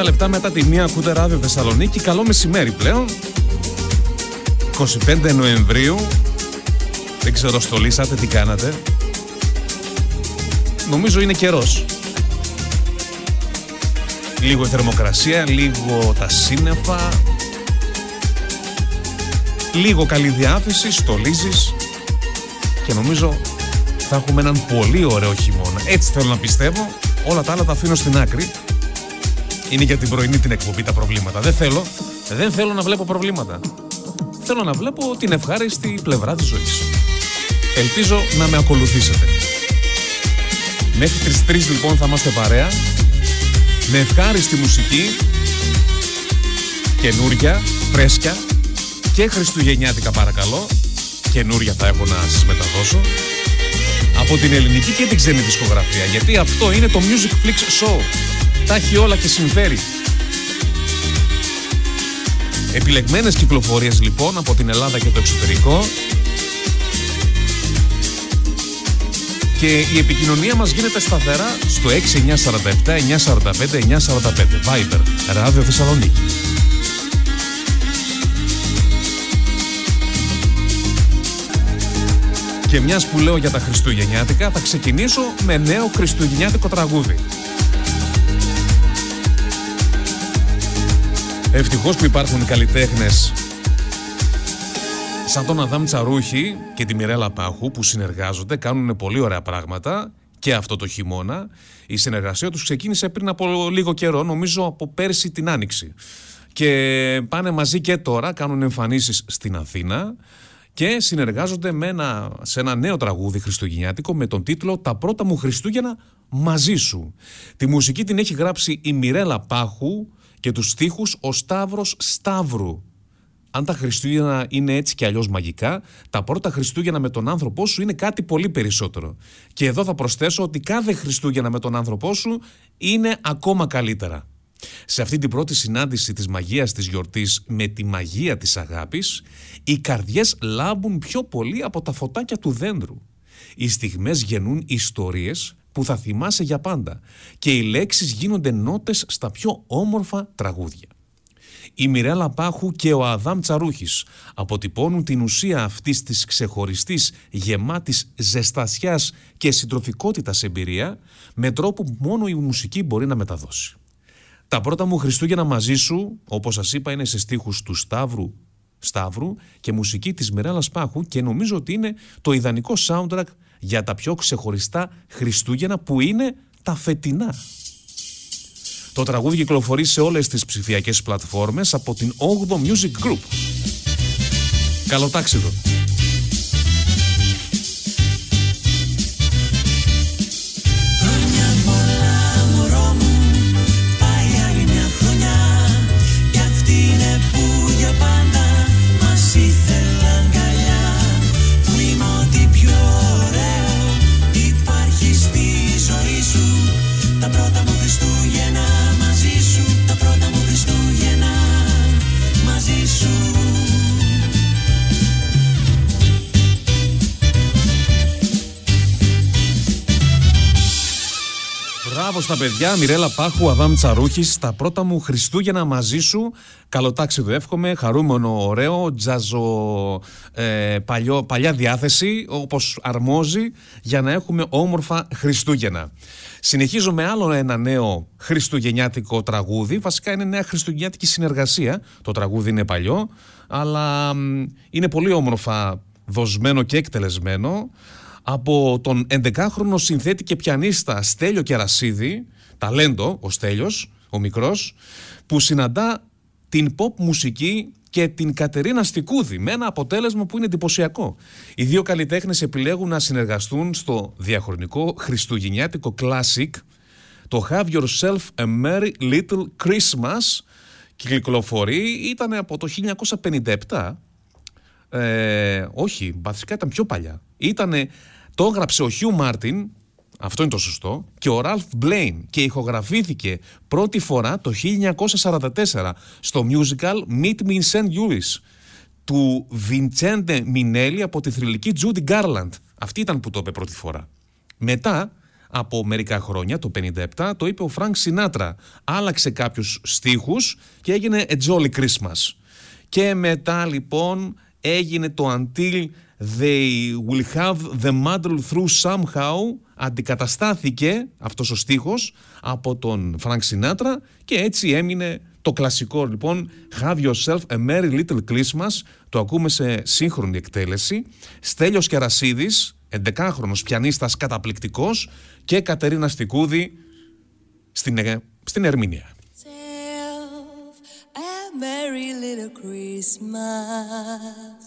40 λεπτά μετά τη μία ακούτε Ράδιο Θεσσαλονίκη. Καλό μεσημέρι πλέον. 25 Νοεμβρίου. Δεν ξέρω, στολίσατε, τι κάνατε. Νομίζω είναι καιρός. Λίγο η θερμοκρασία, λίγο τα σύννεφα, λίγο καλή διάθεση, στολίζεις και νομίζω θα έχουμε έναν πολύ ωραίο χειμώνα. Έτσι θέλω να πιστεύω, όλα τα άλλα τα αφήνω στην άκρη. Είναι για την πρωινή την εκπομπή τα προβλήματα. Δεν θέλω να βλέπω προβλήματα. Θέλω να βλέπω την ευχάριστη πλευρά της ζωής. Ελπίζω να με ακολουθήσετε. Μέχρι τις 3 λοιπόν θα είμαστε παρέα. Με ευχάριστη μουσική, καινούρια, φρέσκια και χριστουγεννιάτικα παρακαλώ. Καινούρια θα έχω να σας μεταδώσω από την ελληνική και την ξένη δισκογραφία, γιατί αυτό είναι το MusicFlix Show. Τα έχει όλα και συμφέρει. Επιλεγμένες κυκλοφορίες λοιπόν από την Ελλάδα και το εξωτερικό. Και η επικοινωνία μας γίνεται σταθερά στο 6947 945 945 Viber, Ράδιο Θεσσαλονίκη. Και μιας που λέω για τα χριστουγεννιάτικα, θα ξεκινήσω με νέο χριστουγεννιάτικο τραγούδι. Ευτυχώς που υπάρχουν καλλιτέχνες σαν τον Αδάμ Τσαρούχη και τη Μιρέλα Πάχου που συνεργάζονται, κάνουν πολύ ωραία πράγματα και αυτό το χειμώνα. Η συνεργασία τους ξεκίνησε πριν από λίγο καιρό, νομίζω από πέρσι την Άνοιξη. Και πάνε μαζί και τώρα, κάνουν εμφανίσεις στην Αθήνα και συνεργάζονται σε ένα νέο τραγούδι χριστουγεννιάτικο με τον τίτλο «Τα πρώτα μου Χριστούγεννα μαζί σου». Τη μουσική την έχει γράψει η Μιρέλα Πάχου και τους στίχους ο Σταύρος Σταύρου. Αν τα Χριστούγεννα είναι έτσι και αλλιώς μαγικά, τα πρώτα Χριστούγεννα με τον άνθρωπό σου είναι κάτι πολύ περισσότερο. Και εδώ θα προσθέσω ότι κάθε Χριστούγεννα με τον άνθρωπό σου είναι ακόμα καλύτερα. Σε αυτή την πρώτη συνάντηση της μαγείας της γιορτής με τη μαγεία της αγάπης, οι καρδιές λάμπουν πιο πολύ από τα φωτάκια του δέντρου. Οι στιγμές γεννούν ιστορίες που θα θυμάσαι για πάντα και οι λέξεις γίνονται νότες στα πιο όμορφα τραγούδια. Η Μιρέλα Πάχου και ο Αδάμ Τσαρούχης αποτυπώνουν την ουσία αυτής της ξεχωριστής, γεμάτης ζεστασιάς και συντροφικότητας εμπειρία με τρόπο που μόνο η μουσική μπορεί να μεταδώσει. Τα πρώτα μου Χριστούγεννα μαζί σου, όπως σας είπα, είναι σε στίχους του Σταύρου και μουσική της Μιρέλας Πάχου και νομίζω ότι είναι το ιδανικό soundtrack για τα πιο ξεχωριστά Χριστούγεννα που είναι τα φετινά. Το τραγούδι κυκλοφορεί σε όλες τις ψηφιακές πλατφόρμες από την 8ο Music Group. Καλό ταξίδι. Μπράβο στα παιδιά, Μιρέλα Πάχου, Αδάμ Τσαρούχης, τα πρώτα μου Χριστούγεννα μαζί σου. Καλό ταξίδι εύχομαι, χαρούμενο, ωραίο, τζαζο, παλιά διάθεση, όπως αρμόζει, για να έχουμε όμορφα Χριστούγεννα. Συνεχίζω με άλλο ένα νέο χριστουγεννιάτικο τραγούδι, βασικά είναι νέα χριστουγεννιάτικη συνεργασία. Το τραγούδι είναι παλιό, αλλά είναι πολύ όμορφα δοσμένο και εκτελεσμένο. Από τον 11χρονο συνθέτη και πιανίστα Στέλιο Κερασίδη, ταλέντο ο Στέλιος, ο μικρός, που συναντά την pop μουσική και την Κατερίνα Στικούδη, με ένα αποτέλεσμα που είναι εντυπωσιακό. Οι δύο καλλιτέχνες επιλέγουν να συνεργαστούν στο διαχρονικό χριστουγεννιάτικο classic, το Have Yourself a Merry Little Christmas, κυκλοφορεί, ήταν από το 1957, όχι, βασικά ήταν πιο παλιά. Το έγραψε ο Hugh Martin, αυτό είναι το σωστό, και ο Ραλφ Μπλέιν και ηχογραφήθηκε πρώτη φορά το 1944 στο musical Meet Me in St. Louis του Βιντσέντε Μινέλη από τη θρυλική Judy Garland. Αυτή ήταν που το είπε πρώτη φορά. Μετά από μερικά χρόνια, το 1957, το είπε ο Φρανκ Σινάτρα. Άλλαξε κάποιους στίχους και έγινε A Jolly Christmas. Και μετά λοιπόν έγινε το Until They Will Have The Muddle Through Somehow. Αντικαταστάθηκε αυτός ο στίχος από τον Φρανκ Σινάτρα και έτσι έμεινε το κλασικό λοιπόν Have Yourself a Merry Little Christmas. Το ακούμε σε σύγχρονη εκτέλεση. Στέλιος Κερασίδης, 11χρονος πιανίστας καταπληκτικός, και Κατερίνα Στικούδη στην ερμηνεία. Merry little Christmas,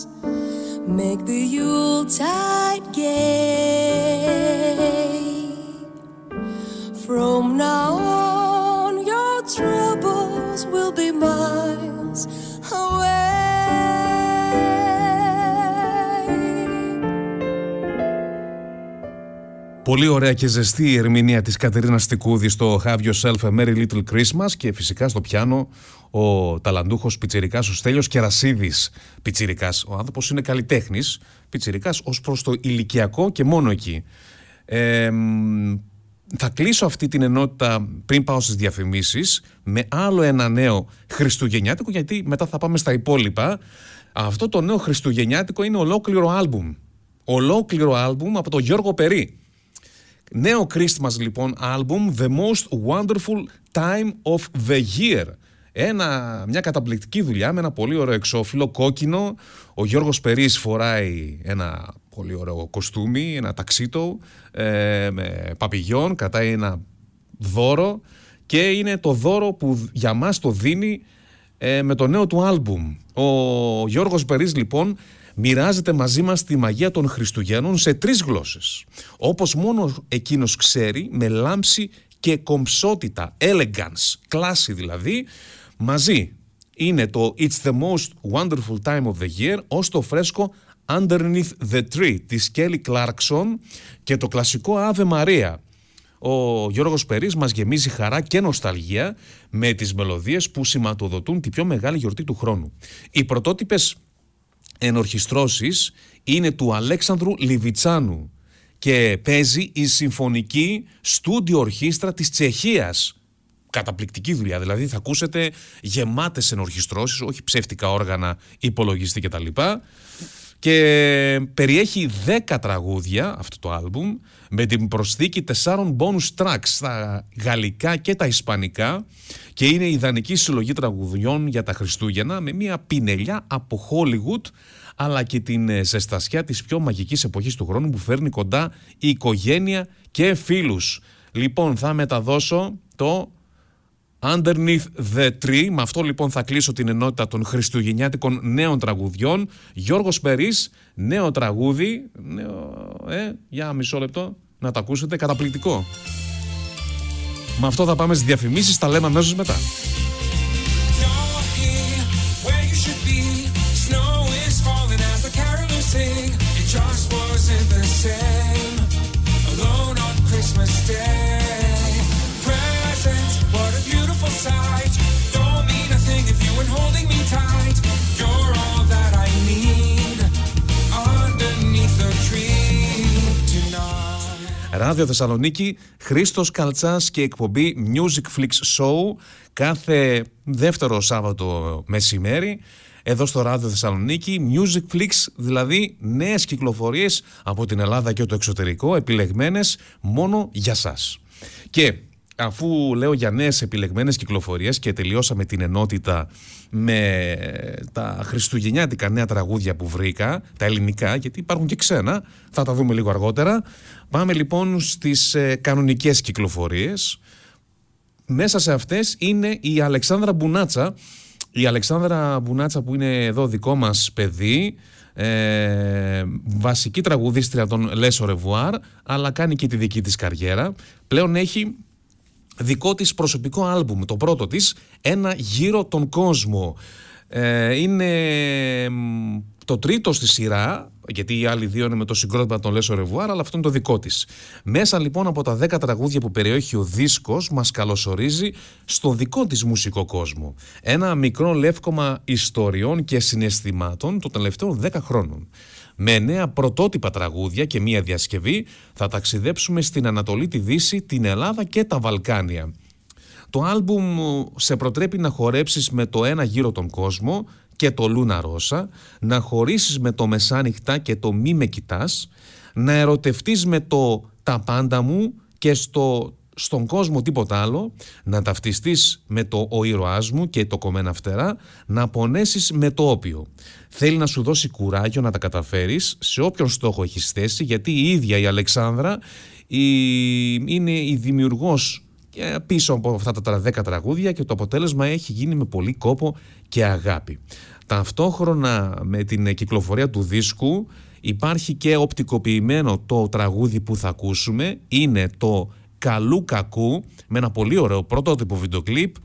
make the Yuletide gay. From now on your troubles will be miles away. Πολύ ωραία και ζεστή η ερμηνεία της Κατερίνας Στικούδη στο Have Yourself a Merry Little Christmas, και φυσικά στο πιάνο ο ταλαντούχος πιτσιρικάς ο Στέλιος Κερασίδης. Πιτσιρικάς, ο άνθρωπος είναι καλλιτέχνης, πιτσιρικάς ως προς το ηλικιακό και μόνο εκεί. Θα κλείσω αυτή την ενότητα πριν πάω στις διαφημίσεις με άλλο ένα νέο χριστουγεννιάτικο, γιατί μετά θα πάμε στα υπόλοιπα. Αυτό το νέο χριστουγεννιάτικο είναι ολόκληρο άλμπουμ. Ολόκληρο άλμπουμ από τον Γιώργο Περή. Νέο Christmas λοιπόν άλμπουμ, The Most Wonderful Time of the Year. Μια καταπληκτική δουλειά με ένα πολύ ωραίο εξώφυλλο, κόκκινο. Ο Γιώργος Περής φοράει ένα πολύ ωραίο κοστούμι, ένα ταξίτο με παπηγιόν, κρατάει ένα δώρο και είναι το δώρο που για μας το δίνει με το νέο του άλμπουμ. Ο Γιώργος Περής λοιπόν μοιράζεται μαζί μας τη μαγεία των Χριστουγέννων σε 3 γλώσσες, όπως μόνο εκείνος ξέρει, με λάμψη και κομψότητα, elegance, κλάση δηλαδή. Μαζί είναι το It's the most wonderful time of the year, ως το φρέσκο Underneath the Tree της Kelly Clarkson και το κλασικό Ave Maria. Ο Γιώργος Περής μας γεμίζει χαρά και νοσταλγία με τις μελωδίες που σηματοδοτούν τη πιο μεγάλη γιορτή του χρόνου. Οι πρωτότυπες ενορχιστρώσεις είναι του Αλέξανδρου Λιβιτσάνου και παίζει η Συμφωνική Στούντιο Ορχήστρα της Τσεχίας. Καταπληκτική δουλειά, δηλαδή θα ακούσετε γεμάτες ενορχιστρώσεις, όχι ψεύτικα όργανα, υπολογιστή κτλ. Και περιέχει 10 τραγούδια αυτό το άλμπουμ, με την προσθήκη 4 bonus tracks στα γαλλικά και τα ισπανικά, και είναι ιδανική συλλογή τραγουδιών για τα Χριστούγεννα με μια πινελιά από Hollywood, αλλά και την ζεστασιά της πιο μαγικής εποχής του χρόνου που φέρνει κοντά η οικογένεια και φίλους. Λοιπόν, θα μεταδώσω το Underneath the Tree. Με αυτό λοιπόν θα κλείσω την ενότητα των χριστουγεννιάτικων νέων τραγουδιών. Γιώργος Περής, νέο τραγούδι. Για μισό λεπτό να τα ακούσετε. Καταπληκτικό. Με αυτό θα πάμε στις διαφημίσεις. Τα λέμε αμέσως μετά. Don't mean a thing if you weren't holding me tight. You're all that I need underneath the tree tonight. Ράδιο Θεσσαλονίκη, Χρήστος Καλτσάς και εκπομπή MusicFlix Show κάθε δεύτερο Σάββατο μεσημέρι. Εδώ στο Ράδιο Θεσσαλονίκη, Music Flix, δηλαδή νέες κυκλοφορίες από την Ελλάδα και το εξωτερικό, επιλεγμένες μόνο για σας. Και αφού λέω για νέες επιλεγμένες κυκλοφορίες και τελειώσαμε την ενότητα με τα χριστουγεννιάτικα νέα τραγούδια που βρήκα, τα ελληνικά, γιατί υπάρχουν και ξένα, θα τα δούμε λίγο αργότερα. Πάμε λοιπόν στις κανονικές κυκλοφορίες. Μέσα σε αυτές είναι η Αλεξάνδρα Μπουνάτσα. Η Αλεξάνδρα Μπουνάτσα που είναι εδώ δικό μας παιδί, βασική τραγουδίστρια των Les Au Revoir, αλλά κάνει και τη δική της καριέρα. Πλέον έχει δικό της προσωπικό άλμπουμ, το πρώτο της, ένα γύρω τον κόσμο. Είναι το τρίτο στη σειρά, γιατί οι άλλοι δύο είναι με το συγκρότημα των Les Au Revoir, αλλά αυτό είναι το δικό της. Μέσα λοιπόν από τα 10 τραγούδια που περιέχει ο δίσκος, μας καλωσορίζει στο δικό της μουσικό κόσμο. Ένα μικρό λεύκομα ιστοριών και συναισθημάτων των τελευταίων 10 χρόνων. Με 9 πρωτότυπα τραγούδια και μία διασκευή θα ταξιδέψουμε στην Ανατολή, τη Δύση, την Ελλάδα και τα Βαλκάνια. Το άλμπουμ σε προτρέπει να χορέψεις με το Ένα γύρω τον κόσμο και το Λούνα Ρώσα, να χωρίσεις με το Μεσάνυχτα και το Μη με κοιτάς, να ερωτευτείς με το Τα πάντα μου και στον κόσμο τίποτα άλλο, να ταυτιστείς με το Ο ήρωάς μου και το Κομμένα φτερά, να πονέσεις με το Όπιο. Θέλει να σου δώσει κουράγιο να τα καταφέρεις σε όποιον στόχο έχεις θέσει, γιατί η ίδια η Αλεξάνδρα είναι η δημιουργός πίσω από αυτά τα 10 τραγούδια και το αποτέλεσμα έχει γίνει με πολύ κόπο και αγάπη. Ταυτόχρονα με την κυκλοφορία του δίσκου υπάρχει και οπτικοποιημένο το τραγούδι που θα ακούσουμε, είναι το Καλού Κακού, με ένα πολύ ωραίο πρωτότυπο βιντεοκλίπ.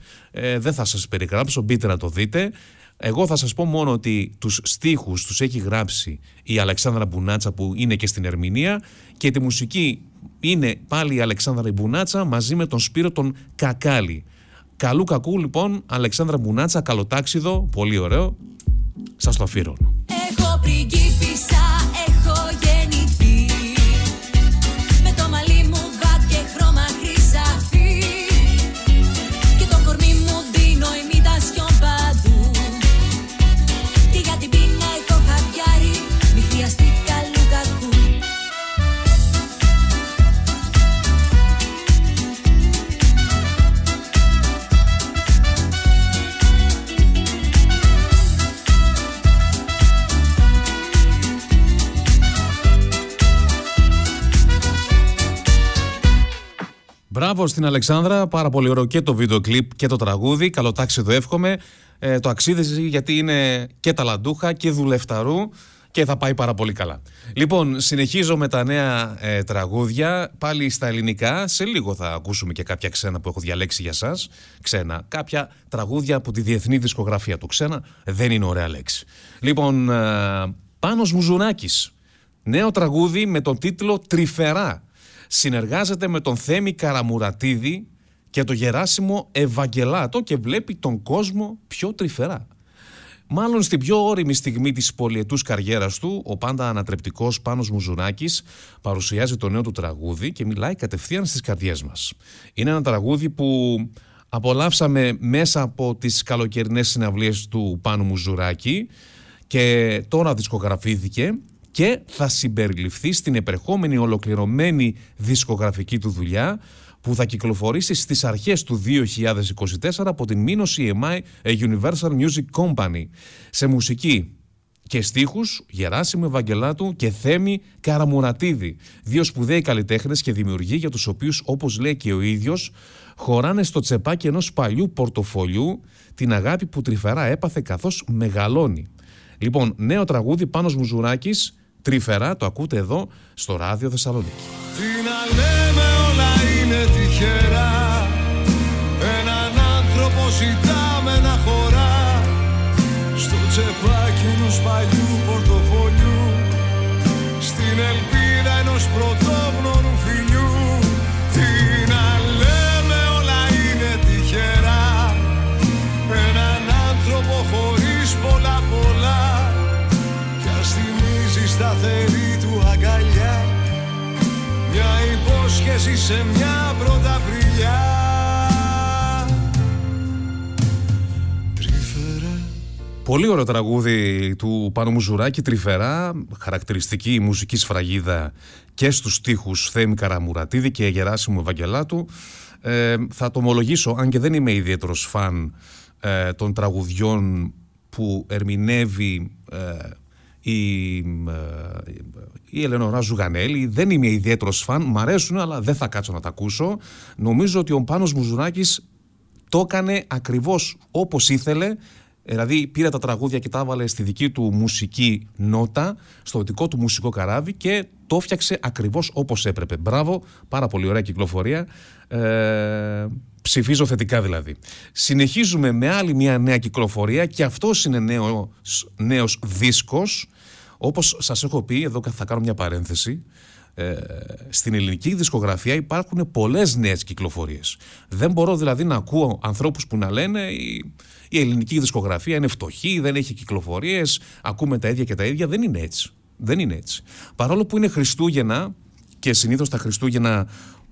Δεν θα σας περιγράψω, μπείτε να το δείτε. Εγώ θα σας πω μόνο ότι τους στίχους τους έχει γράψει η Αλεξάνδρα Μπουνάτσα, που είναι και στην ερμηνεία, και τη μουσική είναι πάλι η Αλεξάνδρα Μπουνάτσα μαζί με τον Σπύρο τον Κακάλη. Καλού Κακού λοιπόν, Αλεξάνδρα Μπουνάτσα, Καλοτάξιδο, πολύ ωραίο. Σας το αφιερώνω. Έχω πριγκίπισσα, έχω γεννηθεί, με το μαλλί μου βατ και χρώμα χρυσαφί, και το κορμί μου δίνω ημιτασιόν παντού, και για την πείνα έχω χαβιάρι, μη χρειαστεί καλού κακού. Μπράβο στην Αλεξάνδρα, πάρα πολύ ωραίο και το βίντεο κλιπ και το τραγούδι. Καλοτάξιδο, εύχομαι. Το αξίζει, γιατί είναι και ταλαντούχα και δουλευταρού και θα πάει πάρα πολύ καλά. Λοιπόν, συνεχίζω με τα νέα τραγούδια, πάλι στα ελληνικά. Σε λίγο θα ακούσουμε και κάποια ξένα που έχω διαλέξει για σας. Ξένα, κάποια τραγούδια από τη διεθνή δισκογραφία του. Ξένα δεν είναι ωραία λέξη. Λοιπόν, Πάνος Μουζουράκης, νέο τραγούδι με τον τίτλο Τρυφερά. Συνεργάζεται με τον Θέμη Καραμουρατίδη και τον Γεράσιμο Ευαγγελάτο και βλέπει τον κόσμο πιο τρυφερά. Μάλλον στην πιο ώριμη στιγμή της πολυετούς καριέρας του, ο πάντα ανατρεπτικός Πάνος Μουζουράκης παρουσιάζει το νέο του τραγούδι και μιλάει κατευθείαν στις καρδιές μας. Είναι ένα τραγούδι που απολαύσαμε μέσα από τις καλοκαιρινές συναυλίες του Πάνου Μουζουράκη και τώρα δισκογραφήθηκε και θα συμπεριληφθεί στην επερχόμενη ολοκληρωμένη δισκογραφική του δουλειά που θα κυκλοφορήσει στις αρχές του 2024 από την Μήνος EMI Universal Music Company. Σε μουσική και στίχους Γεράσιμου Ευαγγελάτου και Θέμη Καραμουρατίδη. Δύο σπουδαίοι καλλιτέχνες και δημιουργοί για τους οποίους, όπως λέει και ο ίδιος, χωράνε στο τσεπάκι ενός παλιού πορτοφολιού την αγάπη που τρυφερά έπαθε καθώς μεγαλώνει. Λοιπόν, νέο τραγούδι Πάνος Μουζουράκης, Τρυφερά, το ακούτε εδώ στο Ράδιο Θεσσαλονίκη. Τι να λέμε, όλα είναι τυχερά. Έναν άνθρωπο ζητάμε να χωρά στο τσεπάκι ενός παλιού πορτοφολιού, στην ελπίδα ενός πρωτόγνωρου φιλιού. Τι να λέμε, όλα είναι τυχερά. Έναν άνθρωπο χωρίς πολλά πολλά, κι ας θυμίζει σταθερή του αγκαλιά μια υπόσχεση σε μια πρωταπριλιά. Τρυφερά. Πολύ ωραίο τραγούδι του Πάνου Μουζουράκη, Τρυφερά. Χαρακτηριστική μουσική σφραγίδα και στους στίχους Θέμη Καραμουρατίδη και Γεράσιμου Ευαγγελάτου. Θα το ομολογήσω, αν και δεν είμαι ιδιαίτερος φαν των τραγουδιών που ερμηνεύει η Ελεονορά Ζουγανέλη. Δεν είμαι ιδιαίτερος φαν, μ' αρέσουν, αλλά δεν θα κάτσω να τα ακούσω. Νομίζω ότι ο Πάνος Μουζουράκης το έκανε ακριβώς όπως ήθελε, Δηλαδή πήρε τα τραγούδια και τα έβαλε στη δική του μουσική νότα, στο δικό του μουσικό καράβι και το φτιάξε ακριβώς όπως έπρεπε. Μπράβο, πάρα πολύ ωραία κυκλοφορία. Ψηφίζω θετικά δηλαδή. Συνεχίζουμε με άλλη μια νέα κυκλοφορία και αυτός είναι νέος δίσκος. Όπως σας έχω πει, εδώ θα κάνω μια παρένθεση, στην ελληνική δισκογραφία υπάρχουν πολλές νέες κυκλοφορίες. Δεν μπορώ δηλαδή να ακούω ανθρώπους που να λένε η ελληνική δισκογραφία είναι φτωχή, δεν έχει κυκλοφορίες, ακούμε τα ίδια και τα ίδια. Δεν είναι έτσι. Δεν είναι έτσι. Παρόλο που είναι Χριστούγεννα και συνήθως τα Χριστούγεννα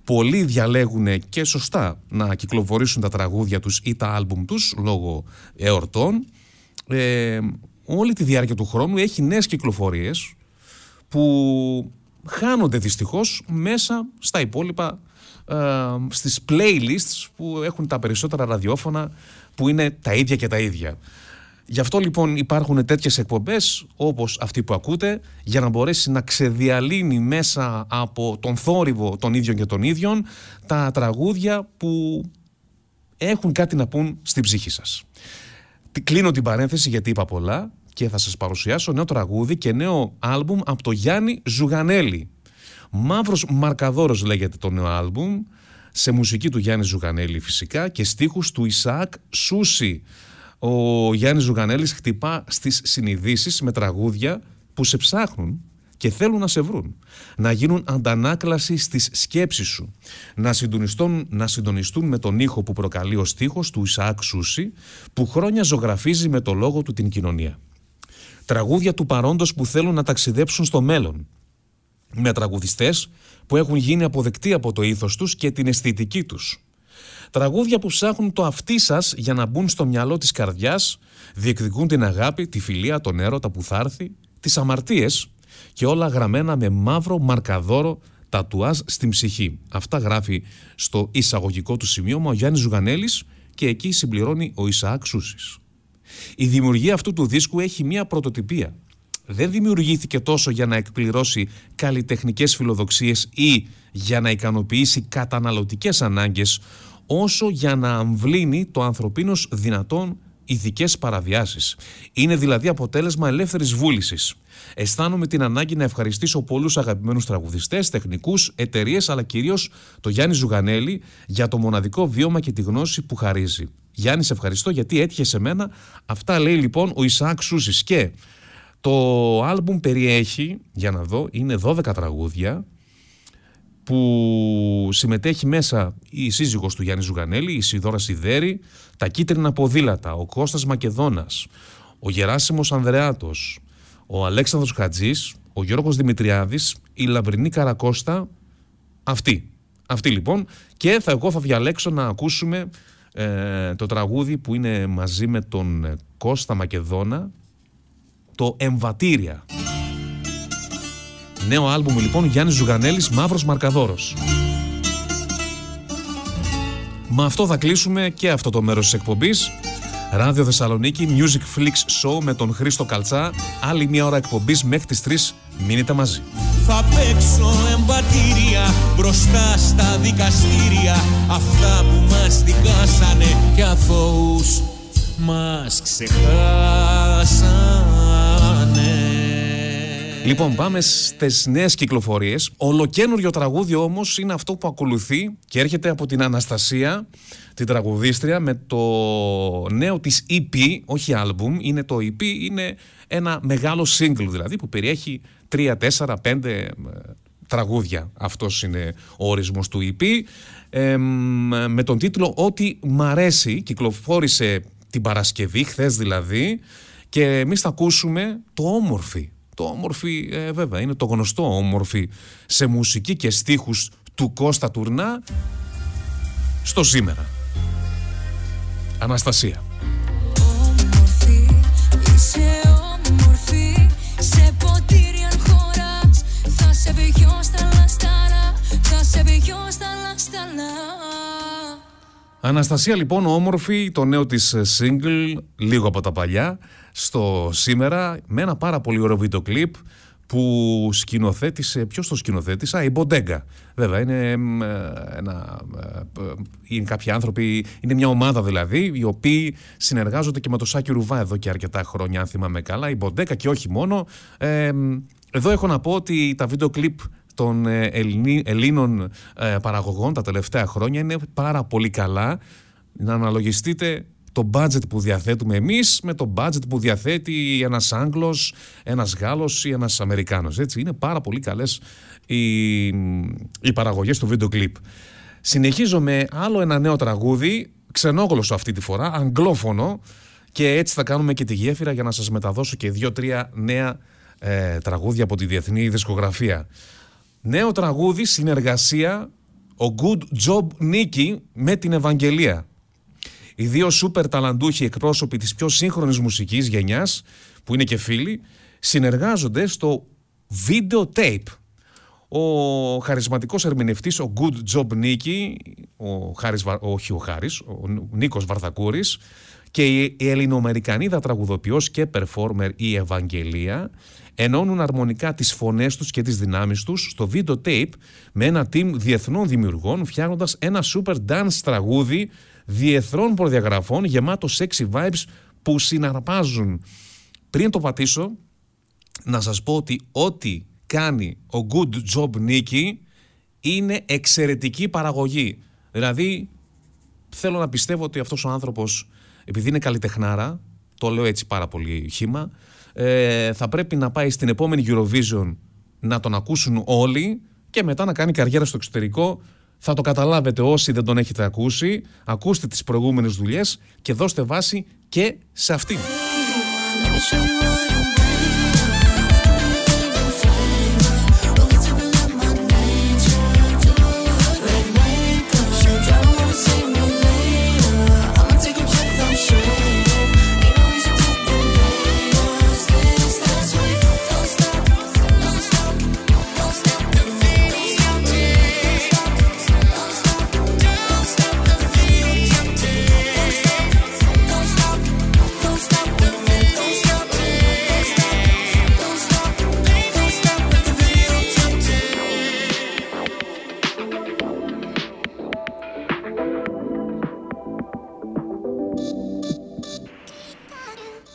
πολλοί διαλέγουν και σωστά να κυκλοφορήσουν τα τραγούδια τους ή τα άλμπουμ τους λόγω εορτών, όλη τη διάρκεια του χρόνου έχει νέες κυκλοφορίες που χάνονται δυστυχώς μέσα στα υπόλοιπα, στις playlists που έχουν τα περισσότερα ραδιόφωνα που είναι τα ίδια και τα ίδια. Γι' αυτό λοιπόν υπάρχουν τέτοιες εκπομπές όπως αυτή που ακούτε, για να μπορέσει να ξεδιαλύνει μέσα από τον θόρυβο των ίδιων και των ίδιων τα τραγούδια που έχουν κάτι να πούν στην ψυχή σας. Κλείνω την παρένθεση γιατί είπα πολλά και θα σας παρουσιάσω νέο τραγούδι και νέο άλμπουμ από το Γιάννη Ζουγανέλη. Μαύρος Μαρκαδόρος λέγεται το νέο άλμπουμ, σε μουσική του Γιάννη Ζουγανέλη φυσικά και στίχους του Ισαάκ Σούση. Ο Γιάννης Ζουγανέλης χτυπά στις συνειδήσεις με τραγούδια που σε ψάχνουν και θέλουν να σε βρουν, να γίνουν αντανάκλαση στις σκέψεις σου, να συντονιστούν με τον ήχο που προκαλεί ο στίχος του Ισαάκ Σούση, που χρόνια ζωγραφίζει με το λόγο του την κοινωνία. Τραγούδια του παρόντος που θέλουν να ταξιδέψουν στο μέλλον, με τραγουδιστές που έχουν γίνει αποδεκτοί από το ήθος τους και την αισθητική τους. Τραγούδια που ψάχνουν το αυτί σας για να μπουν στο μυαλό της καρδιάς, διεκδικούν την αγάπη, τη φιλία, τον έρωτα που θα έρθει, τις αμαρτίες, και όλα γραμμένα με μαύρο μαρκαδόρο τατουάζ στην ψυχή. Αυτά γράφει στο εισαγωγικό του σημείωμα ο Γιάννης Ζουγανέλης και εκεί συμπληρώνει ο Ισαάκ Σούσης. Η δημιουργία αυτού του δίσκου έχει μία πρωτοτυπία. Δεν δημιουργήθηκε τόσο για να εκπληρώσει καλλιτεχνικές φιλοδοξίες ή για να ικανοποιήσει καταναλωτικές ανάγκες, όσο για να αμβλύνει το ανθρωπίνος δυνατόν ηθικές παραβιάσεις. Είναι δηλαδή αποτέλεσμα ελεύθερης βούλησης. Αισθάνομαι την ανάγκη να ευχαριστήσω πολλούς αγαπημένους τραγουδιστές, τεχνικούς, εταιρείες, αλλά κυρίως το Γιάννη Ζουγανέλη για το μοναδικό βίωμα και τη γνώση που χαρίζει. Γιάννη, σε ευχαριστώ γιατί έτυχε σε μένα. Αυτά λέει λοιπόν ο Ισαάκ Σούσης. Και το άλμπουμ περιέχει, για να δω, είναι 12 τραγούδια που συμμετέχει μέσα η σύζυγος του Γιάννη Ζουγανέλη, η Σιδώρα Σιδέρη, τα Κίτρινα Ποδήλατα, ο Κώστας Μακεδόνας, ο Γεράσιμος Ανδρεάτος, ο Αλέξανδρος Χατζής, ο Γιώργος Δημητριάδης, η Λαμπρινή Καρακώστα, αυτοί λοιπόν, και εγώ θα διαλέξω να ακούσουμε το τραγούδι που είναι μαζί με τον Κώστα Μακεδόνα, το «Εμβατήρια». Νέο άλμπουμ λοιπόν, Γιάννης Ζουγανέλης, Μαύρος Μαρκαδόρος. Με αυτό θα κλείσουμε και αυτό το μέρος της εκπομπής. Ράδιο Θεσσαλονίκη, Music Flix Show με τον Χρήστο Καλτσά. Άλλη μια ώρα εκπομπής μέχρι τις 3. Μείνετε μαζί. Θα παίξω εμβατήρια μπροστά στα δικαστήρια, αυτά που μας δικάσανε κι αθώους μας ξεχάσανε. Λοιπόν, πάμε στις νέες κυκλοφορίες. Ολοκένουργιο τραγούδι όμως είναι αυτό που ακολουθεί και έρχεται από την Αναστασία, την τραγουδίστρια, με το νέο της EP, όχι άλμπουμ, είναι το EP, είναι ένα μεγάλο single δηλαδή που περιέχει 3, 4, 5 τραγούδια. Αυτός είναι ο ορισμός του EP, με τον τίτλο «Ό,τι μ' αρέσει». Κυκλοφόρησε την Παρασκευή, χθες δηλαδή, και εμείς θα ακούσουμε το «Όμορφη». Το «Όμορφη» βέβαια είναι το γνωστό «Όμορφη» σε μουσική και στίχους του Κώστα Τουρνά, στο σήμερα. Αναστασία. Όμορφη, είσαι όμορφη, σε ποτήρι αν χωράς, θα σε πηγώ στα λαστάρα, θα σε πηγώ στα λαστάρα. Αναστασία λοιπόν, «Όμορφη», το νέο της single, λίγο από τα παλιά, στο σήμερα, με ένα πάρα πολύ ωραίο βίντεο κλιπ που που σκηνοθέτησε, ποιος το σκηνοθέτησε, η Μποντέγκα. Βέβαια, είναι κάποιοι άνθρωποι, είναι μια ομάδα δηλαδή, οι οποίοι συνεργάζονται και με το Σάκη Ρουβά εδώ και αρκετά χρόνια, αν θυμάμαι καλά, η Μποντέγκα και όχι μόνο. Εδώ έχω να πω ότι τα βίντεο κλιπ των Ελλήνων παραγωγών τα τελευταία χρόνια είναι πάρα πολύ καλά. Να αναλογιστείτε το budget που διαθέτουμε εμείς με το budget που διαθέτει ένας Άγγλος, ένας Γάλλος ή ένας Αμερικάνος. Έτσι, είναι πάρα πολύ καλές οι παραγωγές του βίντεο κλιπ. Συνεχίζω με άλλο ένα νέο τραγούδι, ξενόγλωσσο αυτή τη φορά, αγγλόφωνο, και έτσι θα κάνουμε και τη γέφυρα για να σας μεταδώσω και 2-3 νέα τραγούδια από τη διεθνή δισκογραφία. Νέο τραγούδι, συνεργασία, ο Good Job Nikki με την Ευαγγελία. Οι δύο σούπερ ταλαντούχοι εκπρόσωποι της πιο σύγχρονης μουσικής γενιάς, που είναι και φίλοι, συνεργάζονται στο video tape. Ο χαρισματικός ερμηνευτής, ο Good Job Nikki, ο Νίκος Βαρδακούρης, και η Ελληνοαμερικανίδα τραγουδοποιός και performer η Ευαγγελία, ενώνουν αρμονικά τις φωνές τους και τις δυνάμεις τους στο βίντεο tape με ένα team διεθνών δημιουργών, φτιάχνοντας ένα super dance τραγούδι διεθνών προδιαγραφών γεμάτο sexy vibes που συναρπάζουν. Πριν το πατήσω, να σας πω ότι ό,τι κάνει ο Good Job Nikki είναι εξαιρετική παραγωγή. Δηλαδή, θέλω να πιστεύω ότι αυτός ο άνθρωπος, επειδή είναι καλλιτεχνάρα, το λέω έτσι πάρα πολύ χύμα, θα πρέπει να πάει στην επόμενη Eurovision να τον ακούσουν όλοι και μετά να κάνει καριέρα στο εξωτερικό. Θα το καταλάβετε όσοι δεν τον έχετε ακούσει. Ακούστε τις προηγούμενες δουλειές και δώστε βάση και σε αυτήν.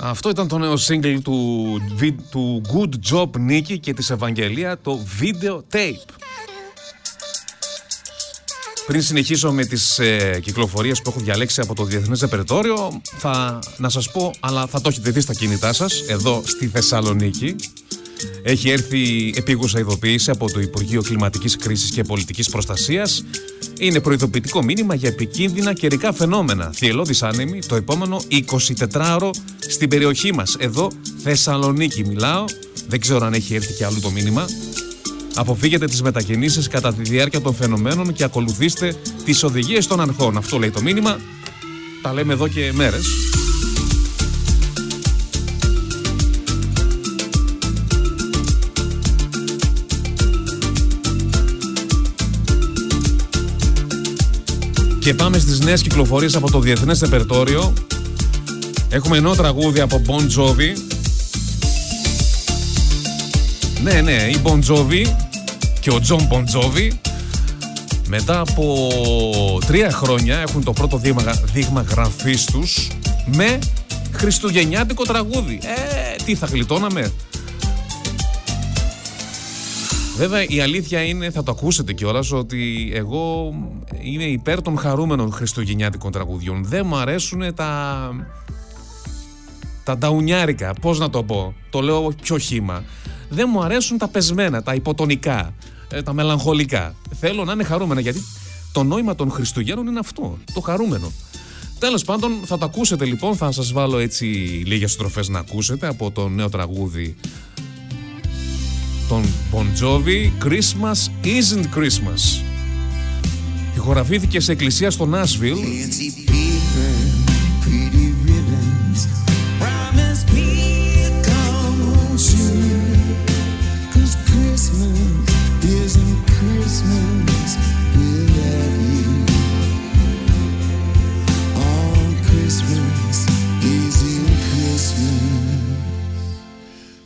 Αυτό ήταν το νέο single του Good Job Nikki και της Ευαγγελία, το Video Tape. Πριν συνεχίσω με τις κυκλοφορίες που έχω διαλέξει από το Διεθνές Ρεπερτόριο, να σας πω, αλλά θα το έχετε δει στα κινητά σας, εδώ στη Θεσσαλονίκη έχει έρθει επίγουσα ειδοποίηση από το Υπουργείο Κλιματικής Κρίσης και Πολιτικής Προστασίας. Είναι προειδοποιητικό μήνυμα για επικίνδυνα καιρικά φαινόμενα. Θυελλώδης άνεμοι το επόμενο 24ωρο στην περιοχή μας. Εδώ Θεσσαλονίκη μιλάω. Δεν ξέρω αν έχει έρθει και αλλού το μήνυμα. Αποφύγετε τις μετακινήσεις κατά τη διάρκεια των φαινομένων και ακολουθήστε τις οδηγίες των αρχών. Αυτό λέει το μήνυμα. Τα λέμε εδώ και μέρες. Και πάμε στις νέες κυκλοφορίες από το Διεθνές Ρεπερτόριο. Έχουμε νέο τραγούδι από Bon Jovi. Ναι, η Bon Jovi και ο John Bon Jovi μετά από 3 χρόνια έχουν το πρώτο δείγμα γραφής τους με χριστουγεννιάτικο τραγούδι. Τι θα γλιτώναμε. Βέβαια, η αλήθεια είναι, θα το ακούσετε κιόλας, ότι εγώ είμαι υπέρ των χαρούμενων χριστουγεννιάτικων τραγουδιών. Δεν μου αρέσουν τα νταουνιάρικα, πώς να το πω, το λέω πιο χύμα. Δεν μου αρέσουν τα πεσμένα, τα υποτονικά, τα μελαγχολικά. Θέλω να είναι χαρούμενα, γιατί το νόημα των Χριστουγέννων είναι αυτό, το χαρούμενο. Τέλος πάντων, θα το ακούσετε λοιπόν, θα σας βάλω έτσι λίγες στροφές να ακούσετε από το νέο τραγούδι τον Bon Jovi, Christmas Isn't Christmas. Ηχογραφήθηκε σε εκκλησία στο Νάσβιλ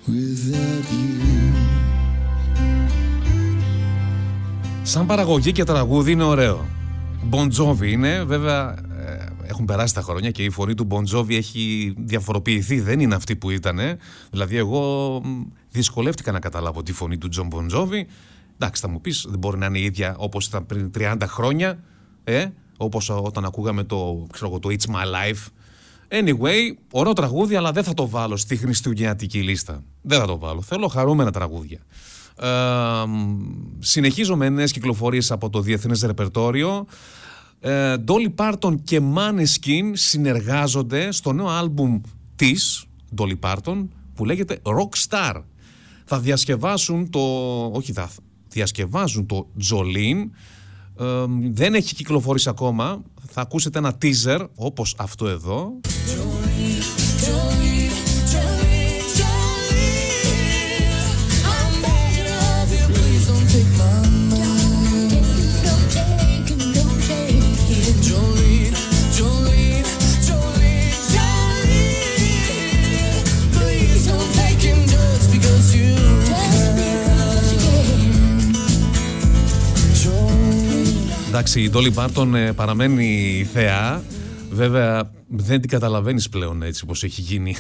without you. Σαν παραγωγή και τραγούδι είναι ωραίο. Bon Jovi είναι, βέβαια έχουν περάσει τα χρόνια και η φωνή του Bon Jovi έχει διαφοροποιηθεί, δεν είναι αυτή που ήτανε. Δηλαδή εγώ δυσκολεύτηκα να καταλάβω τη φωνή του John Bon Jovi. Εντάξει, θα μου πεις, δεν μπορεί να είναι η ίδια όπως ήταν πριν 30 χρόνια, όπως όταν ακούγαμε το, το It's My Life. Anyway, ωραίο τραγούδι, αλλά δεν θα το βάλω στη χριστουγεννιάτικη λίστα. Δεν θα το βάλω, θέλω χαρούμενα τραγούδια. Συνεχίζω με νέες κυκλοφορίες από το διεθνές ρεπερτόριο. Dolly Parton και Maneskin συνεργάζονται στο νέο άλμπουμ της Dolly Parton που λέγεται Rockstar. Θα διασκευάσουν το... διασκευάζουν το Jolene. Δεν έχει κυκλοφορήσει ακόμα. Θα ακούσετε ένα teaser όπως αυτό εδώ. Εντάξει, η Dolly Parton παραμένει θεά. Βέβαια δεν την καταλαβαίνεις πλέον έτσι όπως έχει γίνει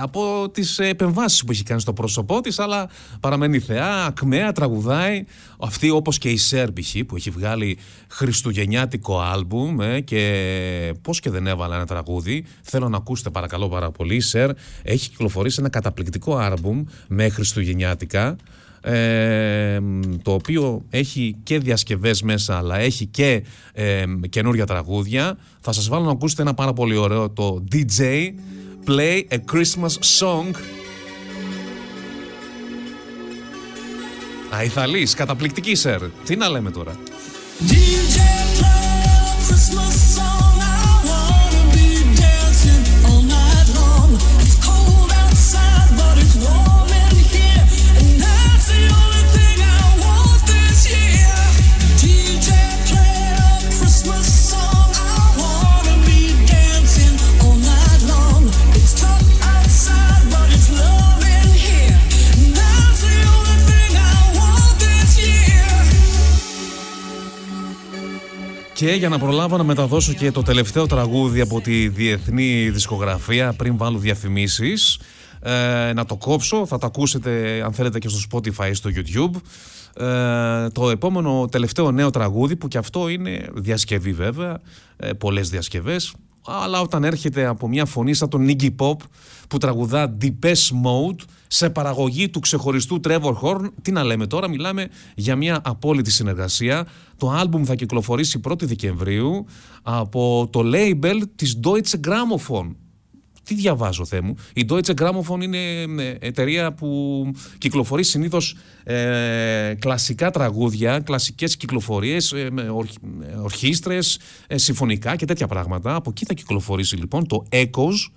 από τις επεμβάσεις που έχει κάνει στο πρόσωπό της, αλλά παραμένει θεά, ακμαία, τραγουδάει. Αυτή όπως και η Cher π.χ. που έχει βγάλει χριστουγεννιάτικο άλμπουμ και πώς και δεν έβαλα ένα τραγούδι. Θέλω να ακούσετε παρακαλώ πάρα πολύ. Η Cher έχει κυκλοφορήσει ένα καταπληκτικό άλμπουμ με χριστουγεννιάτικα, το οποίο έχει και διασκευές μέσα, αλλά έχει και καινούρια τραγούδια. Θα σας βάλω να ακούσετε ένα πάρα πολύ ωραίο, το DJ Play a Christmas Song. Αϊθαλής, καταπληκτική Σερ. Τι να λέμε τώρα. DJ Play a Christmas Song. Και για να προλάβω να μεταδώσω και το τελευταίο τραγούδι από τη διεθνή δισκογραφία πριν βάλω διαφημίσεις, να το κόψω, θα το ακούσετε αν θέλετε και στο Spotify, στο YouTube. Το επόμενο τελευταίο νέο τραγούδι που και αυτό είναι διασκευή βέβαια, πολλές διασκευές, αλλά όταν έρχεται από μια φωνή σαν τον Iggy Pop που τραγουδά Depeche Mode σε παραγωγή του ξεχωριστού Trevor Horn, τι να λέμε τώρα, μιλάμε για μια απόλυτη συνεργασία. Το άλμπουμ θα κυκλοφορήσει 1η Δεκεμβρίου από το label της Deutsche Grammophon. Τι διαβάζω, Θεέ μου. Η Deutsche Grammophon είναι εταιρεία που κυκλοφορεί συνήθως κλασικά τραγούδια, κλασικές κυκλοφορίες, ορχήστρες, συμφωνικά και τέτοια πράγματα. Από εκεί θα κυκλοφορήσει λοιπόν το Echoes.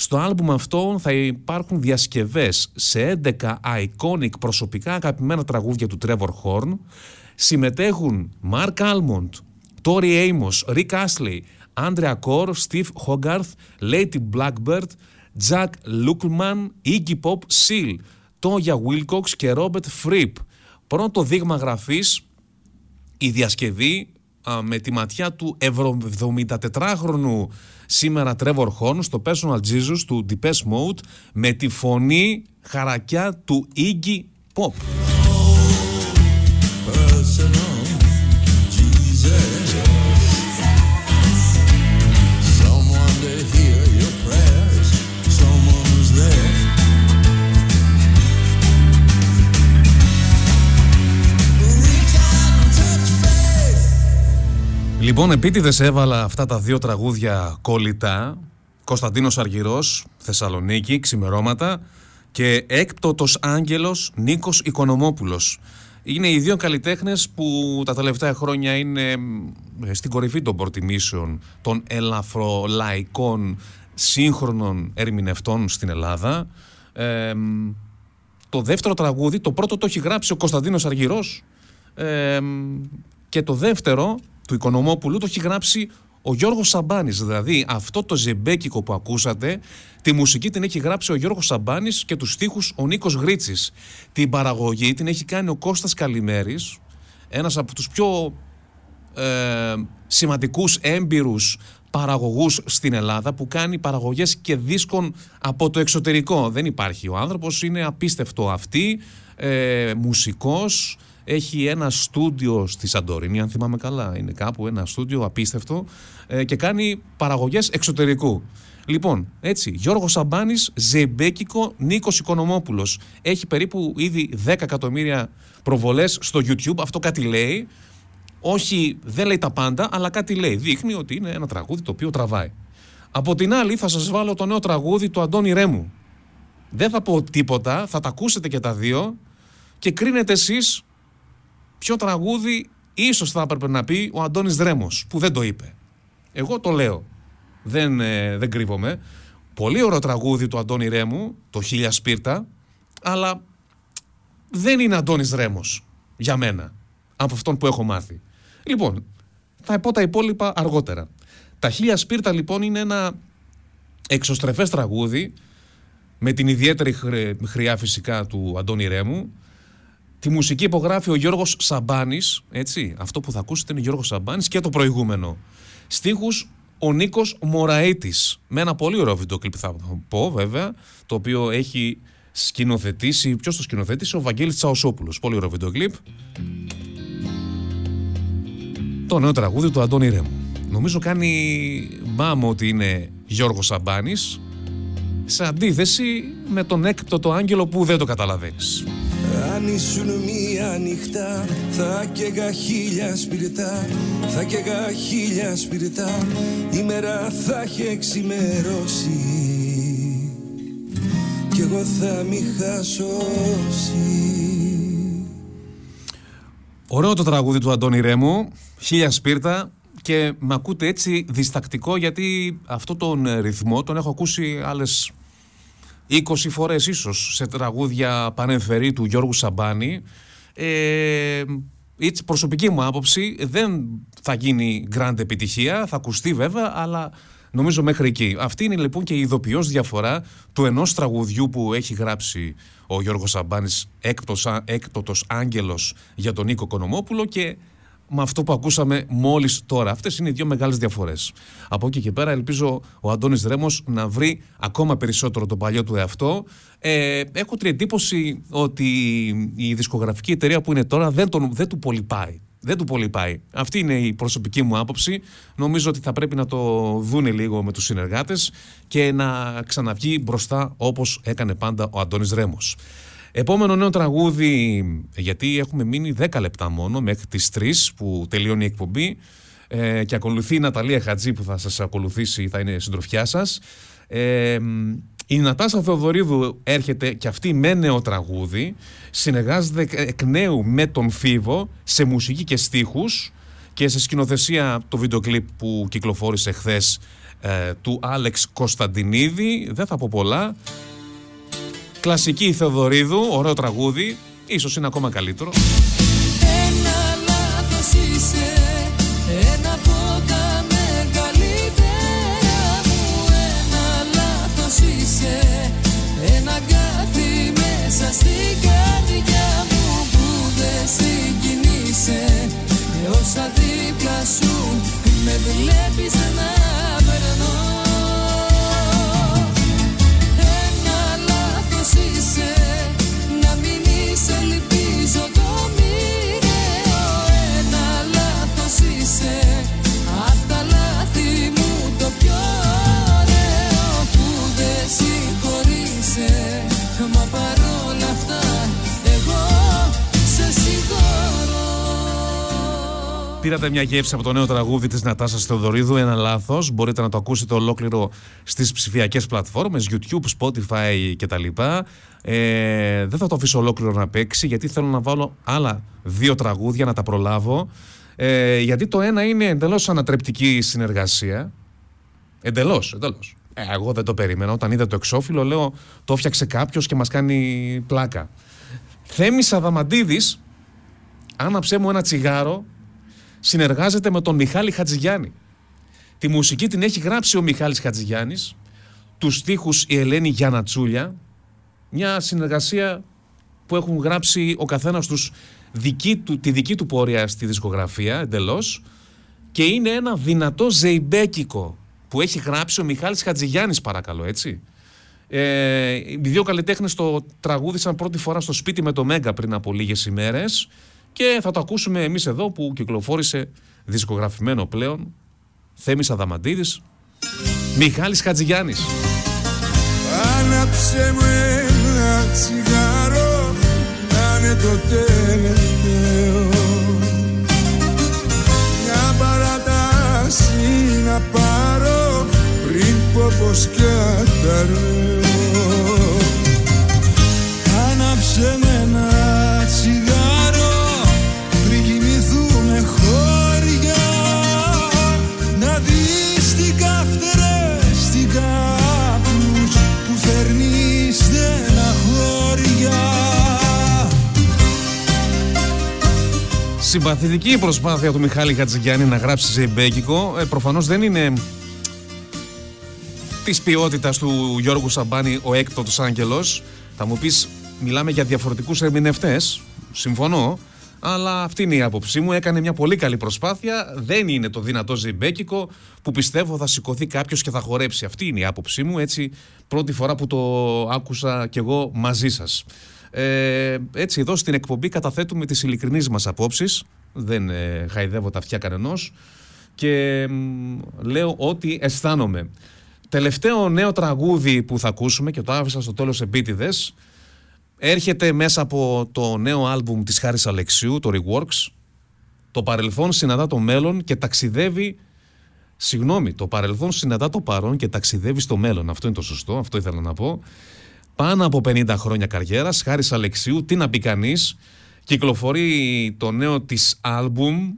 Στο άλμπουμ αυτό θα υπάρχουν διασκευές σε 11 iconic προσωπικά αγαπημένα τραγούδια του Trevor Horn. Συμμετέχουν Mark Almond, Tori Amos, Rick Astley, Andrea Corr, Steve Hogarth, Lady Blackbird, Jack Luckman, Iggy Pop, Seal, Toya Wilcox και Robert Fripp. Πρώτο δείγμα γραφής, η διασκευή με τη ματιά του 74χρονου σήμερα Trevor Horn στο Personal Jesus του Depeche Mode με τη φωνή χαρακιά του Iggy Pop. Λοιπόν, επίτηδες έβαλα αυτά τα δύο τραγούδια κόλλητα. Κωνσταντίνος Αργυρός, Θεσσαλονίκη, Ξημερώματα, και Έκπτωτος Άγγελος, Νίκος Οικονομόπουλος. Είναι οι δύο καλλιτέχνες που τα τελευταία χρόνια είναι στην κορυφή των προτιμήσεων των ελαφρολαϊκών σύγχρονων ερμηνευτών στην Ελλάδα. Το δεύτερο τραγούδι, το πρώτο το έχει γράψει ο Κωνσταντίνος Αργυρός, και το δεύτερο του Οικονομόπουλου το έχει γράψει Ο Γιώργος Σαμπάνης, δηλαδή αυτό το ζεμπέκικο που ακούσατε, τη μουσική την έχει γράψει ο Γιώργος Σαμπάνης και τους στίχους ο Νίκος Γρίτσης. Την παραγωγή την έχει κάνει ο Κώστας Καλημέρης, ένας από τους πιο σημαντικούς έμπειρους παραγωγούς στην Ελλάδα, που κάνει παραγωγές και δίσκων από το εξωτερικό. Δεν υπάρχει ο άνθρωπος, είναι απίστευτο αυτή, μουσικός. Έχει ένα στούντιο στη Σαντορίνη, αν θυμάμαι καλά. Είναι κάπου ένα στούντιο απίστευτο και κάνει παραγωγές εξωτερικού. Λοιπόν, έτσι, Γιώργος Σαμπάνης, ζεμπέκικο, Νίκος Οικονομόπουλος. Έχει περίπου ήδη 10 εκατομμύρια προβολές στο YouTube. Αυτό κάτι λέει. Όχι, δεν λέει τα πάντα, αλλά κάτι λέει. Δείχνει ότι είναι ένα τραγούδι το οποίο τραβάει. Από την άλλη, θα σας βάλω το νέο τραγούδι του Αντώνη Ρέμου. Δεν θα πω τίποτα, θα τα ακούσετε και τα δύο και κρίνετε εσείς ποιο τραγούδι ίσως θα έπρεπε να πει ο Αντώνης Ρέμος, που δεν το είπε. Εγώ το λέω. Δεν κρύβομαι. Πολύ ωραίο τραγούδι του Αντώνη Ρέμου, το «Χίλια Σπίρτα», αλλά δεν είναι Αντώνης Ρέμος για μένα, από αυτόν που έχω μάθει. Λοιπόν, θα πω τα υπόλοιπα αργότερα. Τα «Χίλια Σπίρτα» λοιπόν είναι ένα εξωστρεφές τραγούδι, με την ιδιαίτερη χρειά φυσικά του Αντώνη Ρέμου. Τη μουσική υπογράφει ο Γιώργος Σαμπάνης, έτσι, αυτό που θα ακούσετε είναι Γιώργος Σαμπάνης και το προηγούμενο. Στίχους ο Νίκος Μωραήτης, με ένα πολύ ωραίο βίντεο κλιπ θα πω βέβαια, το οποίο έχει σκηνοθετήσει, ποιος το σκηνοθέτησε, ο Βαγγέλης Τσαοσόπουλος, πολύ ωραίο βίντεο κλιπ. Το νέο τραγούδι του Αντώνη Ρέμου. Νομίζω κάνει μπαμ ότι είναι Γιώργος Σαμπάνης, σε αντίθεση με τον έκπτωτο το άγγελο που δεν το καταλαβαίνεις. Αν ήσουν μία νυχτά, θα καίγα χίλια σπιρτά, θα καίγα χίλια σπιρτά. Η μέρα θα έχει εξημερώσει κι εγώ θα μη χασώσει. Ωραίο το τραγούδι του Αντώνη Ρέμου, «Χίλια Σπίρτα», και με ακούτε έτσι διστακτικό γιατί αυτό τον ρυθμό τον έχω ακούσει άλλες 20 φορές ίσως σε τραγούδια πανεμφερή του Γιώργου Σαμπάνη. Η προσωπική μου άποψη, δεν θα γίνει grand επιτυχία, θα ακουστεί βέβαια, αλλά νομίζω μέχρι εκεί. Αυτή είναι λοιπόν και η ειδοποιώς διαφορά του ενός τραγουδιού που έχει γράψει ο Γιώργος Σαμπάνης, «Έκπτωτος Άγγελος», για τον Νίκο Οικονομόπουλο, και με αυτό που ακούσαμε μόλις τώρα. Αυτές είναι οι δύο μεγάλες διαφορές. Από εκεί και πέρα ελπίζω ο Αντώνης Ρέμος να βρει ακόμα περισσότερο τον παλιό του εαυτό. Έχω την εντύπωση ότι η δισκογραφική εταιρεία που είναι τώρα δεν του πολύ πάει. Αυτή είναι η προσωπική μου άποψη. Νομίζω ότι θα πρέπει να το δούνε λίγο με τους συνεργάτες και να ξαναβγεί μπροστά όπως έκανε πάντα ο Αντώνης Ρέμος. Επόμενο νέο τραγούδι, γιατί έχουμε μείνει 10 λεπτά μόνο μέχρι τις 3 που τελειώνει η εκπομπή και ακολουθεί η Ναταλία Χατζή που θα σας ακολουθήσει, θα είναι συντροφιά σας. Η Νατάσα Θεοδωρίδου έρχεται και αυτή με νέο τραγούδι, συνεργάζεται εκ νέου με τον Φίβο σε μουσική και στίχους και σε σκηνοθεσία το βίντεο κλιπ που κυκλοφόρησε χθες του Άλεξ Κωνσταντινίδη. Δεν θα πω πολλά. Κλασική Θεοδωρίδου, ωραίο τραγούδι, ίσως είναι ακόμα καλύτερο. Ένα λάθος είσαι, ένα από τα μεγαλύτερα μου. Ένα λάθος είσαι, ένα αγκάθι μέσα στην καρδιά μου που δεν συγκινείσαι. Και όσα δίπλα σου με βλέπεις να περνώ. Είσαι, να μην είσαι, ελπίζω το μοιραίο. Ένα λάθος είσαι, απ' τα λάθη μου το πιο ωραίο, που δεν συγχωρείσαι, μα παρόλα αυτά εγώ σε συγχωρώ. Πήρατε μια γεύση από το νέο τραγούδι της Νατάσας Θεοδωρίδου, «Ένα λάθος». Μπορείτε να το ακούσετε ολόκληρο στις ψηφιακές πλατφόρμες, YouTube, Spotify κτλ. Δεν θα το αφήσω ολόκληρο να παίξει γιατί θέλω να βάλω άλλα δύο τραγούδια να τα προλάβω, γιατί το ένα είναι εντελώς ανατρεπτική συνεργασία. Εντελώς. Εγώ δεν το περίμενα. Όταν είδα το εξώφυλλο λέω το έφτιαξε κάποιος και μας κάνει πλάκα. Θέμης Αδαμαντίδης, «Άναψέ μου ένα τσιγάρο», συνεργάζεται με τον Μιχάλη Χατζηγιάννη. Τη μουσική την έχει γράψει ο Μιχάλης Χατζηγιάννης, τους στίχους η Ελένη Γιανατσούλια, μια συνεργασία που έχουν γράψει ο καθένας τους τη δική του πορεία στη δισκογραφία εντελώς, και είναι ένα δυνατό ζεϊμπέκικο που έχει γράψει ο Μιχάλης Χατζηγιάννης, παρακαλώ, έτσι. Οι δύο καλλιτέχνες το τραγούδισαν πρώτη φορά στο σπίτι με το Μέγκα πριν από λίγες ημέρες και θα το ακούσουμε εμείς εδώ που κυκλοφόρησε δισκογραφημένο πλέον. Θέμης Αδαμαντίδης, Μιχάλης Χατζηγιάννης. Άναψε μου ένα τσιγάρο, να είναι το τελευταίο. Μια παράταση να πάρω πριν πω πως καταραίω. Άναψε μου ένα τσιγάρο πριν κοιμηθούμε χώρια. Να δεις την καυτερέστηκα που φέρνει στεναχώρια. Συμπαθητική η προσπάθεια του Μιχάλη Χατζηγιάννη να γράψει ζεϊμπέκικο. Προφανώς δεν είναι της ποιότητας του Γιώργου Σαμπάνη ο έκτοτος άγγελος. Θα μου πεις, μιλάμε για διαφορετικούς ερμηνευτές. Συμφωνώ. Αλλά αυτή είναι η άποψή μου. Έκανε μια πολύ καλή προσπάθεια. Δεν είναι το δυνατό ζεϊμπέκικο που πιστεύω θα σηκωθεί κάποιος και θα χορέψει. Αυτή είναι η άποψή μου. Έτσι, πρώτη φορά που το άκουσα κι εγώ μαζί σας. Έτσι, εδώ στην εκπομπή καταθέτουμε τις ειλικρινείς μας απόψεις. Δεν χαϊδεύω τα αυτιά κανενός. Και λέω ό,τι αισθάνομαι. Τελευταίο νέο τραγούδι που θα ακούσουμε και το άφησα στο τέλος επίτηδες. Έρχεται μέσα από το νέο άλμπουμ της Χάρης Αλεξίου, το Reworks. Το παρελθόν συναντά το μέλλον και ταξιδεύει... Συγγνώμη, το παρελθόν συναντά το παρόν και ταξιδεύει στο μέλλον. Αυτό είναι το σωστό, αυτό ήθελα να πω. Πάνω από 50 χρόνια καριέρας, Χάρης Αλεξίου, τι να πει κανείς. Κυκλοφορεί το νέο της άλμπουμ,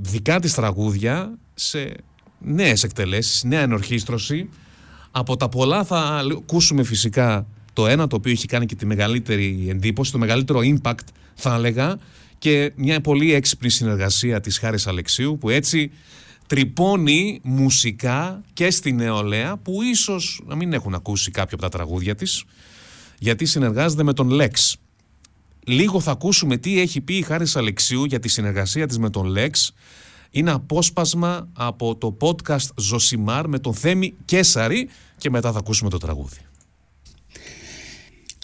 δικά της τραγούδια, σε νέες εκτελέσεις, νέα ενορχήστρωση. Από τα πολλά θα ακούσουμε φυσικά... Το ένα, το οποίο έχει κάνει και τη μεγαλύτερη εντύπωση, το μεγαλύτερο impact θα έλεγα, και μια πολύ έξυπνη συνεργασία της Χάρης Αλεξίου που έτσι τρυπώνει μουσικά και στη νεολαία που ίσως να μην έχουν ακούσει κάποια από τα τραγούδια της, γιατί συνεργάζεται με τον Λέξ. Λίγο θα ακούσουμε τι έχει πει η Χάρης Αλεξίου για τη συνεργασία της με τον Λέξ. Είναι απόσπασμα από το podcast Ζωσιμάρ με τον Θέμη Κέσαρη και μετά θα ακούσουμε το τραγούδι.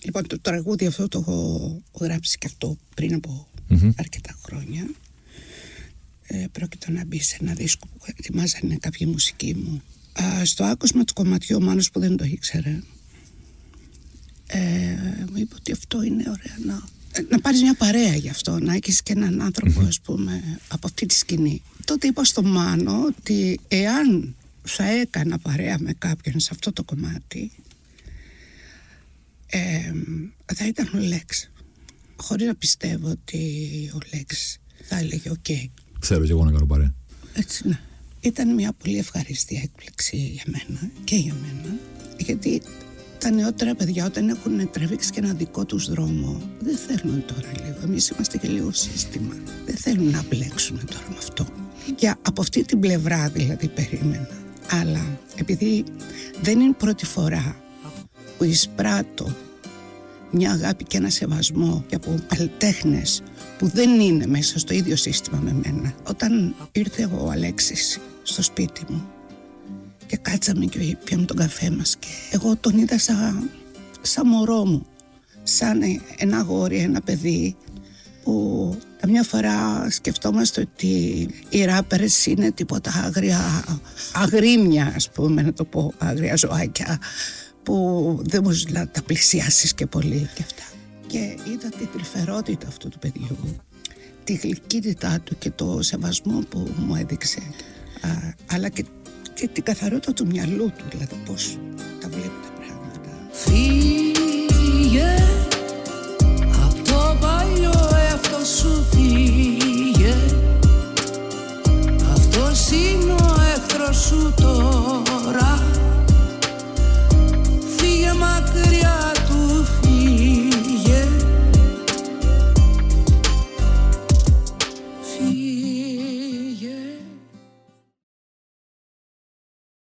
Λοιπόν, το τραγούδι αυτό το έχω γράψει και αυτό πριν από αρκετά χρόνια. Πρόκειται να μπει σε ένα δίσκο που ετοιμάζανε κάποιοι μουσικοί μου. Στο άκουσμα του κομματιού, ο Μάνος που δεν το ήξερε, μου είπε ότι αυτό είναι ωραία να πάρεις μια παρέα γι' αυτό, να έχεις και έναν άνθρωπο, ας πούμε, από αυτή τη σκηνή. Τότε είπα στο Μάνο ότι εάν θα έκανα παρέα με κάποιον σε αυτό το κομμάτι, θα ήταν ο Λέξ. Χωρίς να πιστεύω ότι ο Λέξ θα έλεγε «ΟΚ». Θέλω και εγώ να κάνω παρέα. Έτσι, ναι. Ήταν μια πολύ ευχαριστή έκπληξη για μένα και για μένα. Γιατί τα νεότερα παιδιά όταν έχουν τραβήξει και ένα δικό τους δρόμο, δεν θέλουν τώρα λίγο. Εμείς είμαστε και λίγο σύστημα. Δεν θέλουν να μπλέξουν τώρα με αυτό. Και από αυτή την πλευρά δηλαδή περίμενα. Αλλά επειδή δεν είναι πρώτη φορά που εισπράττω μια αγάπη και ένα σεβασμό και από καλλιτέχνες που δεν είναι μέσα στο ίδιο σύστημα με μένα. Όταν ήρθε ο Αλέξης στο σπίτι μου και κάτσαμε και πιάμε τον καφέ μας και εγώ τον είδα σαν μωρό μου, σαν ένα αγόρι, ένα παιδί που καμιά φορά σκεφτόμαστε ότι οι ράπερες είναι τίποτα άγρια, αγρίμια ας πούμε, να το πω, άγρια ζωάκια που δεν μπορείς να τα πλησιάσεις και πολύ και αυτά. Και είδα την τρυφερότητα αυτού του παιδιού, τη γλυκύτητά του και το σεβασμό που μου έδειξε, αλλά και την καθαρότητα του μυαλού του, δηλαδή πώς τα βλέπει τα πράγματα.